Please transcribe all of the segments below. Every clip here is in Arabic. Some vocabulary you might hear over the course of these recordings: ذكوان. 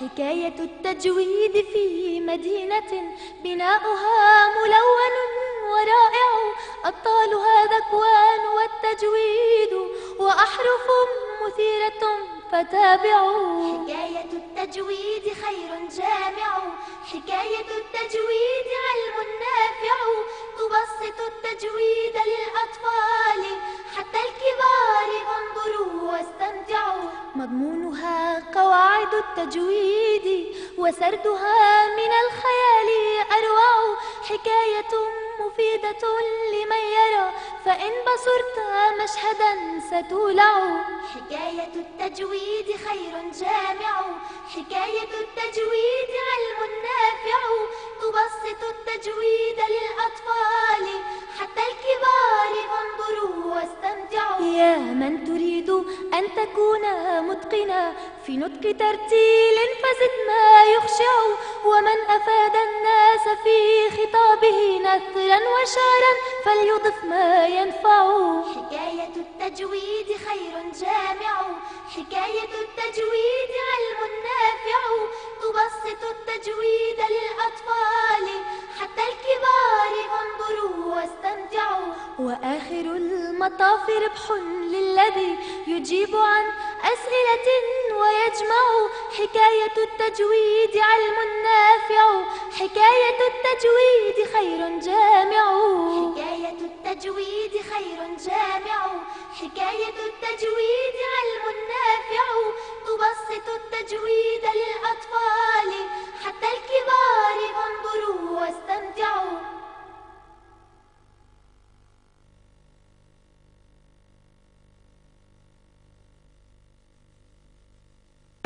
حكاية التجويد في مدينة بناؤها ملون ورائع، أبطالها ذكوان والتجويد وأحرف مثيرة فتابعوا. حكاية التجويد خير جامع، حكاية التجويد علم نافع، تبسط التجويد للأطفال حتى الكبار، انظروا واستمتعوا. مضمونها قواعد التجويد وسردها من الخيال أروع، حكاية مفيدة لمن يرى، فإن بصرت مشهدا ستولع. حكاية التجويد خير جامع، حكاية التجويد علم نافع، تبسط التجويد للأطفال حتى الكبار، انظروا واستمتعوا. يا من تريد أن تكون متقنا في نطق ترتيل فزد ما يخشع، ومن أفاد الناس في خطابه نثرا وشعرا فليضف ما ينفع. حكاية التجويد خير جامع، حكاية التجويد علم نافع، تبسط التجويد للأطفال حتى الكبار، انظروا واستمتعوا. وآخر المطاف ربح للذي يجيب عن أسئلة ويجمع. حكاية التجويد علم نافع، حكاية التجويد خير جامع. حكاية التجويد خير جامع، حكاية التجويد علم نافع، تبسط التجويد للأطفال حتى الكبار، انظروا واستمتعوا.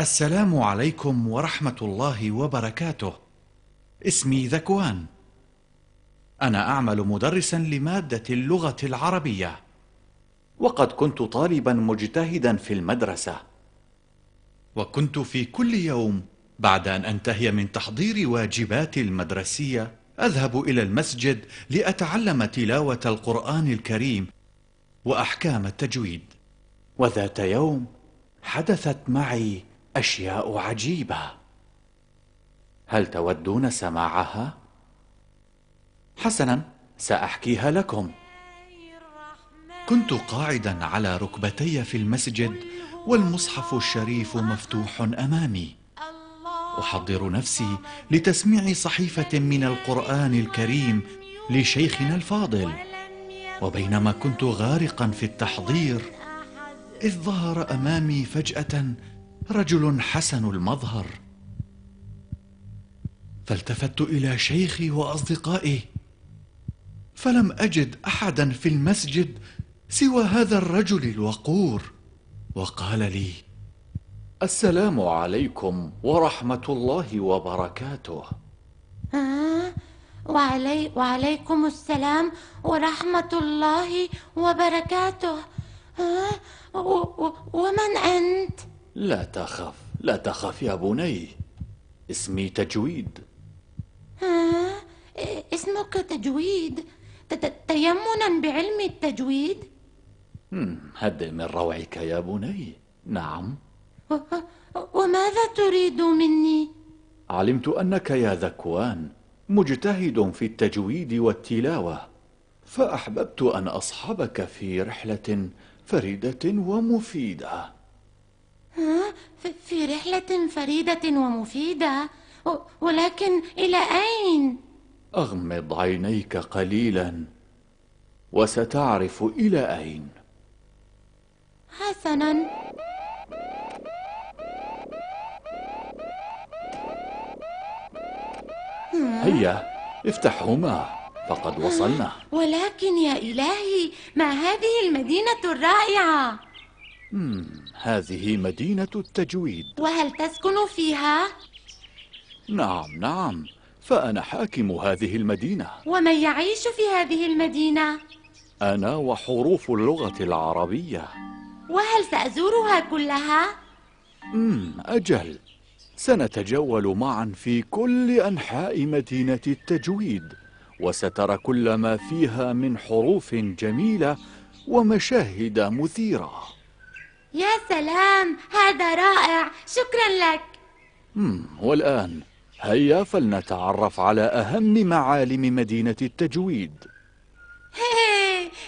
السلام عليكم ورحمة الله وبركاته. اسمي ذكوان، أنا أعمل مدرسا لمادة اللغة العربية، وقد كنت طالبا مجتهدا في المدرسة، وكنت في كل يوم بعد أن أنتهي من تحضير واجباتي المدرسية أذهب إلى المسجد لأتعلم تلاوة القرآن الكريم وأحكام التجويد. وذات يوم حدثت معي أشياء عجيبة، هل تودون سماعها؟ حسنا، سأحكيها لكم. كنت قاعدا على ركبتي في المسجد والمصحف الشريف مفتوح أمامي، أحضر نفسي لتسميع صحيفة من القرآن الكريم لشيخنا الفاضل، وبينما كنت غارقا في التحضير إذ ظهر أمامي فجأة رجل حسن المظهر، فالتفت إلى شيخي وأصدقائي فلم أجد أحدا في المسجد سوى هذا الرجل الوقور، وقال لي: السلام عليكم ورحمة الله وبركاته. وعليكم السلام ورحمة الله وبركاته. ومن أنت؟ لا تخف لا تخف يا بني، اسمي تجويد. اسمك تجويد، تيمنا بعلم التجويد؟ هدئ من روعك يا بني. نعم، وماذا تريد مني؟ علمت أنك يا ذكوان مجتهد في التجويد والتلاوة، فأحببت أن أصحبك في رحلة فريدة ومفيدة. في رحلة فريدة ومفيدة، ولكن إلى أين؟ أغمض عينيك قليلا وستعرف إلى أين. حسنا، هيا افتحهما فقد وصلنا. ولكن يا إلهي، ما هذه المدينة الرائعة؟ هذه مدينة التجويد. وهل تسكن فيها؟ نعم نعم، فأنا حاكم هذه المدينة. ومن يعيش في هذه المدينة؟ أنا وحروف اللغة العربية. وهل سأزورها كلها؟ أجل، سنتجول معا في كل أنحاء مدينة التجويد، وسترى كل ما فيها من حروف جميلة ومشاهد مثيرة. يا سلام، هذا رائع، شكرا لك. والآن هيا فلنتعرف على أهم معالم مدينة التجويد.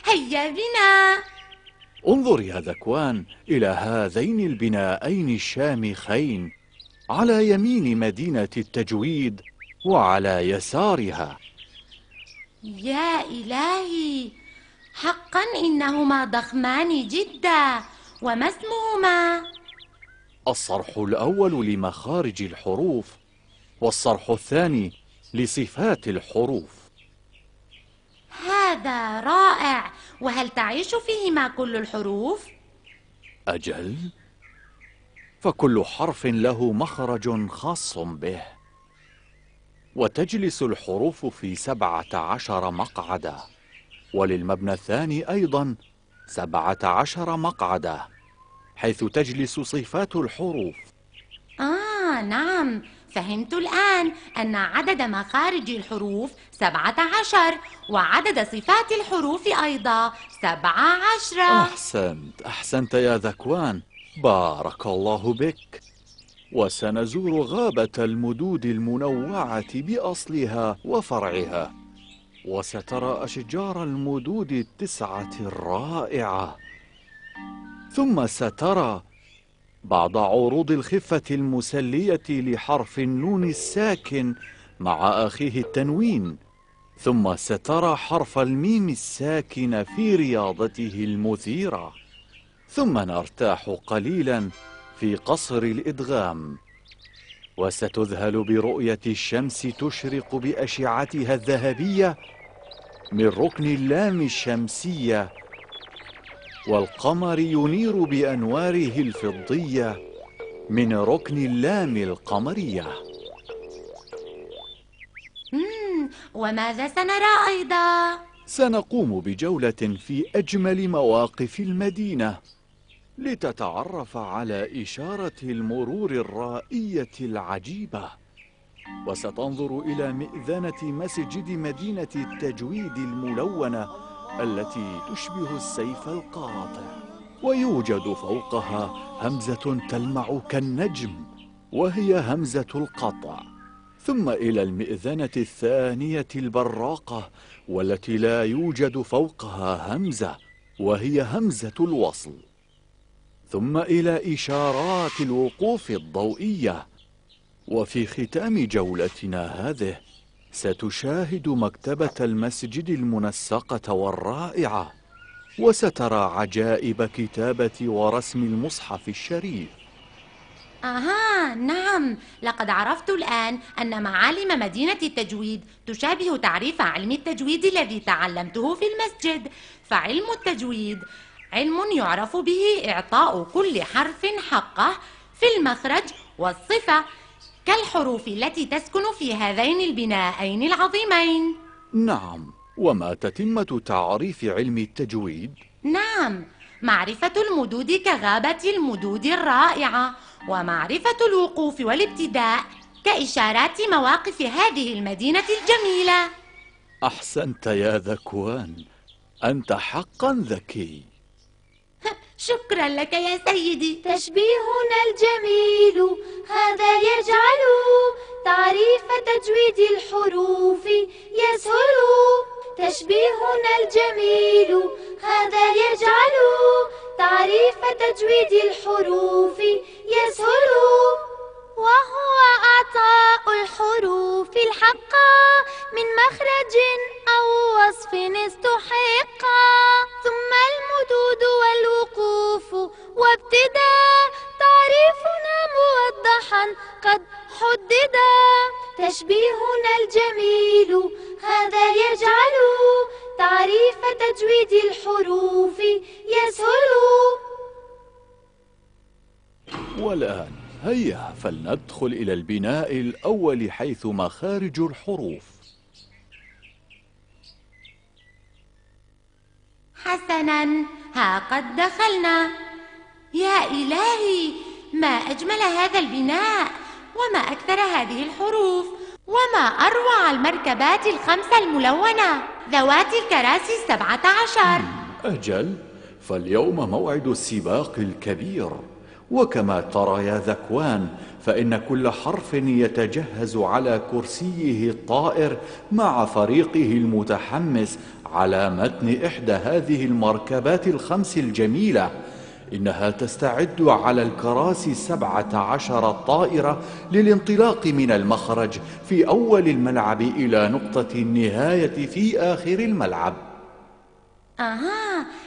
هيا بنا. انظر يا ذكوان إلى هذين البنائين الشامخين على يمين مدينة التجويد وعلى يسارها. يا إلهي، حقا إنهما ضخمان جدا، وما اسمهما؟ الصرح الأول لمخارج الحروف، والصرح الثاني لصفات الحروف. هذا رائع، وهل تعيش فيهما كل الحروف؟ أجل، فكل حرف له مخرج خاص به، وتجلس الحروف في 17 مقعدة، وللمبنى الثاني أيضا 17 مقعدة حيث تجلس صفات الحروف. نعم، فهمت الآن أن عدد مخارج الحروف 17، وعدد صفات الحروف أيضا 17. أحسنت يا ذكوان، بارك الله بك. وسنزور غابة المدود المنوعة بأصلها وفرعها، وسترى أشجار المدود 9 الرائعة، ثم سترى بعض عروض الخفة المسلية لحرف النون الساكن مع أخيه التنوين، ثم سترى حرف الميم الساكن في رياضته المثيرة، ثم نرتاح قليلا في قصر الإدغام، وستذهل برؤية الشمس تشرق بأشعتها الذهبية من ركن اللام الشمسية، والقمر ينير بأنواره الفضية من ركن اللام القمرية. وماذا سنرى أيضا؟ سنقوم بجولة في أجمل مواقف المدينة لتتعرف على إشارة المرور الرائية العجيبة، وستنظر إلى مئذنة مسجد مدينة التجويد الملونة التي تشبه السيف القاطع، ويوجد فوقها همزة تلمع كالنجم وهي همزة القطع، ثم إلى المئذنة الثانية البراقة والتي لا يوجد فوقها همزة وهي همزة الوصل، ثم إلى إشارات الوقوف الضوئية. وفي ختام جولتنا هذه ستشاهد مكتبة المسجد المنسقة والرائعة، وسترى عجائب كتابة ورسم المصحف الشريف. نعم، لقد عرفت الآن أن معالم مدينة التجويد تشابه تعريف علم التجويد الذي تعلمته في المسجد. فعلم التجويد علم يعرف به إعطاء كل حرف حقه في المخرج والصفة، كالحروف التي تسكن في هذين البنائين العظيمين. نعم، وما تتمة تعريف علم التجويد؟ نعم، معرفة المدود كغابة المدود الرائعة، ومعرفة الوقوف والابتداء كإشارات مواقف هذه المدينة الجميلة. أحسنت يا ذكوان، أنت حقا ذكي. شكرا لك يا سيدي. تشبيهنا الجميل هذا يجعل تعريف تجويد الحروف يسهل. تشبيهنا الجميل هذا يجعل تعريف تجويد الحروف يسهل، وهو إعطاء الحروف الحقة من مخرج أو وصف استحقا، ثم المدود والوقوف وابتداء تعريفنا موضحا قد حددا. تشبيهنا الجميل هذا يجعل تعريف تجويد الحروف يسهل. والآن هيا فلندخل إلى البناء الأول حيث مخارج الحروف. حسناً، ها قد دخلنا. يا إلهي، ما أجمل هذا البناء، وما أكثر هذه الحروف، وما أروع المركبات 5 الملونة ذوات الكراسي 17. أجل، فاليوم موعد السباق الكبير، وكما ترى يا ذكوان فإن كل حرف يتجهز على كرسيه الطائر مع فريقه المتحمس على متن إحدى هذه المركبات الخمس الجميلة، إنها تستعد على الكراسي 17 الطائرة للانطلاق من المخرج في أول الملعب إلى نقطة النهاية في آخر الملعب.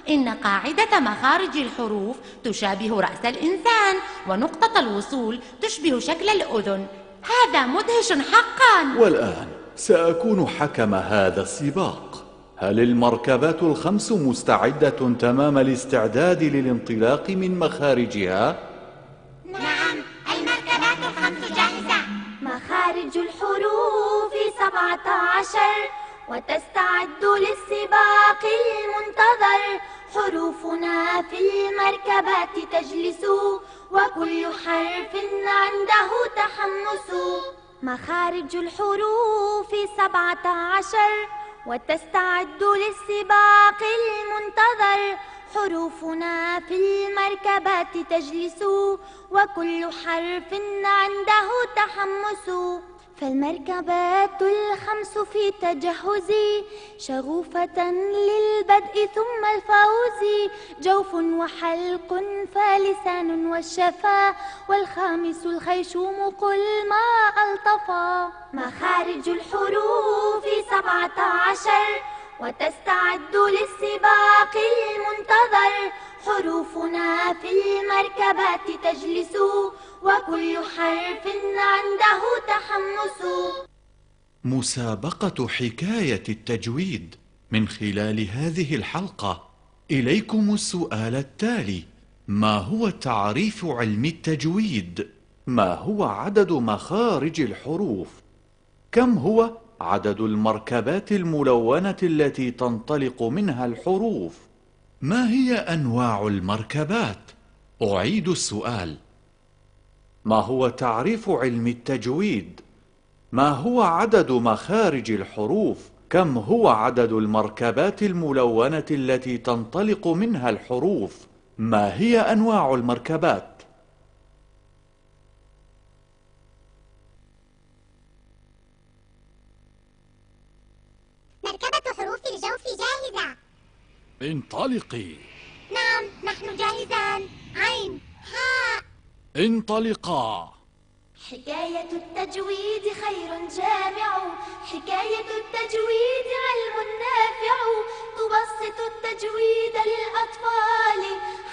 إن قاعدة مخارج الحروف تشابه رأس الإنسان، ونقطة الوصول تشبه شكل الأذن. هذا مدهش حقا. والآن سأكون حكم هذا السباق. هل المركبات الخمس مستعدة تمام الاستعداد للانطلاق من مخارجها؟ نعم، المركبات الخمس جاهزة. مخارج الحروف 17 وتستعد للسباق المنتظر. حروفنا في المركبات تجلس وكل حرف عنده تحمس. مخارج الحروف 17 وتستعد للسباق المنتظر. حروفنا في المركبات تجلس وكل حرف عنده تحمس. فالمركبات الخمس في تجهز، شغوفة للبدء ثم الفوز. جوف وحلق فلسان والشفا، والخامس الخيشوم قل ما ألطفا. مخارج الحروف 17 وتستعد للسباق المنتظر. حروفنا في المركبات تجلس وكل حرف عنده تحمس. مسابقة حكاية التجويد من خلال هذه الحلقة. إليكم السؤال التالي: ما هو تعريف علم التجويد؟ ما هو عدد مخارج الحروف؟ كم هو عدد المركبات الملونة التي تنطلق منها الحروف؟ ما هي أنواع المركبات؟ أعيد السؤال: ما هو تعريف علم التجويد؟ ما هو عدد مخارج الحروف؟ كم هو عدد المركبات الملونة التي تنطلق منها الحروف؟ ما هي أنواع المركبات؟ مركبة حروف الجوف جاهزة. انطلقي. نعم، نحن جاهزان. عين حاء. انطلقا. حكاية التجويد خير جامع، حكاية التجويد علم نافع. تبسط التجويد للأطفال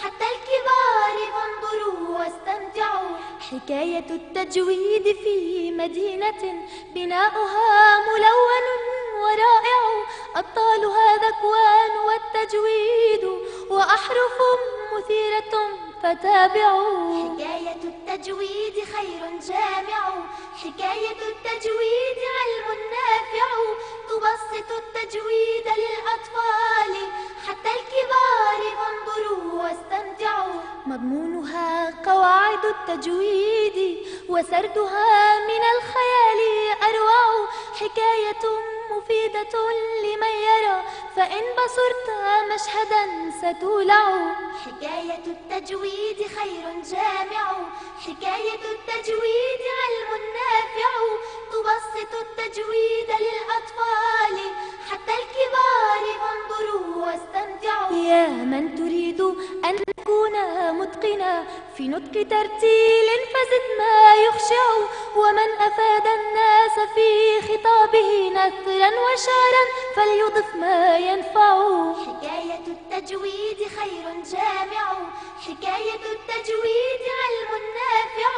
حتى الكبار، فانظروا واستمتعوا. حكاية التجويد في مدينة بناؤها ملون ورائع، أبطالها ذكوان والتجويد وأحرف مثيرة فتابعوا. حكاية التجويد خير جامع، حكاية التجويد علم نافع. تبسط التجويد للأطفال حتى الكبار، فانظروا واستمتعوا. مضمونها قواعد التجويد وسردها من الخيال أروع. حكاية مفيدة لمن يرى، فإن بصرت مشهدا ستولع. حكاية التجويد خير جامع، حكاية التجويد علم نافع. تبسط التجويد للأطفال حتى الكبار، فانظروا واستمتعوا. يا من تريد أن تكون متقنا في نطق ترتيل فزد ما يخشع، ومن أفاد الناس في خطابه نثرا وشعرا فليضف ما ينفع. حكاية التجويد خير جامع، حكاية التجويد علم نافع.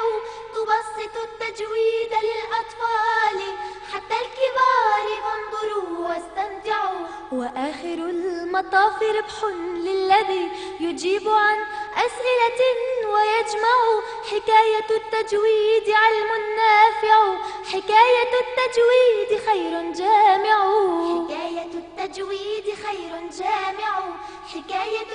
تبسط التجويد للأطفال حتى الكبار، فانظروا واستمتعوا. وآخر المطاف ربح للذي يجيب عن أسئلة ويجمع. حكاية التجويد علم نافع، حكاية التجويد خير جامع. حكاية التجويد خير جامع، حكاية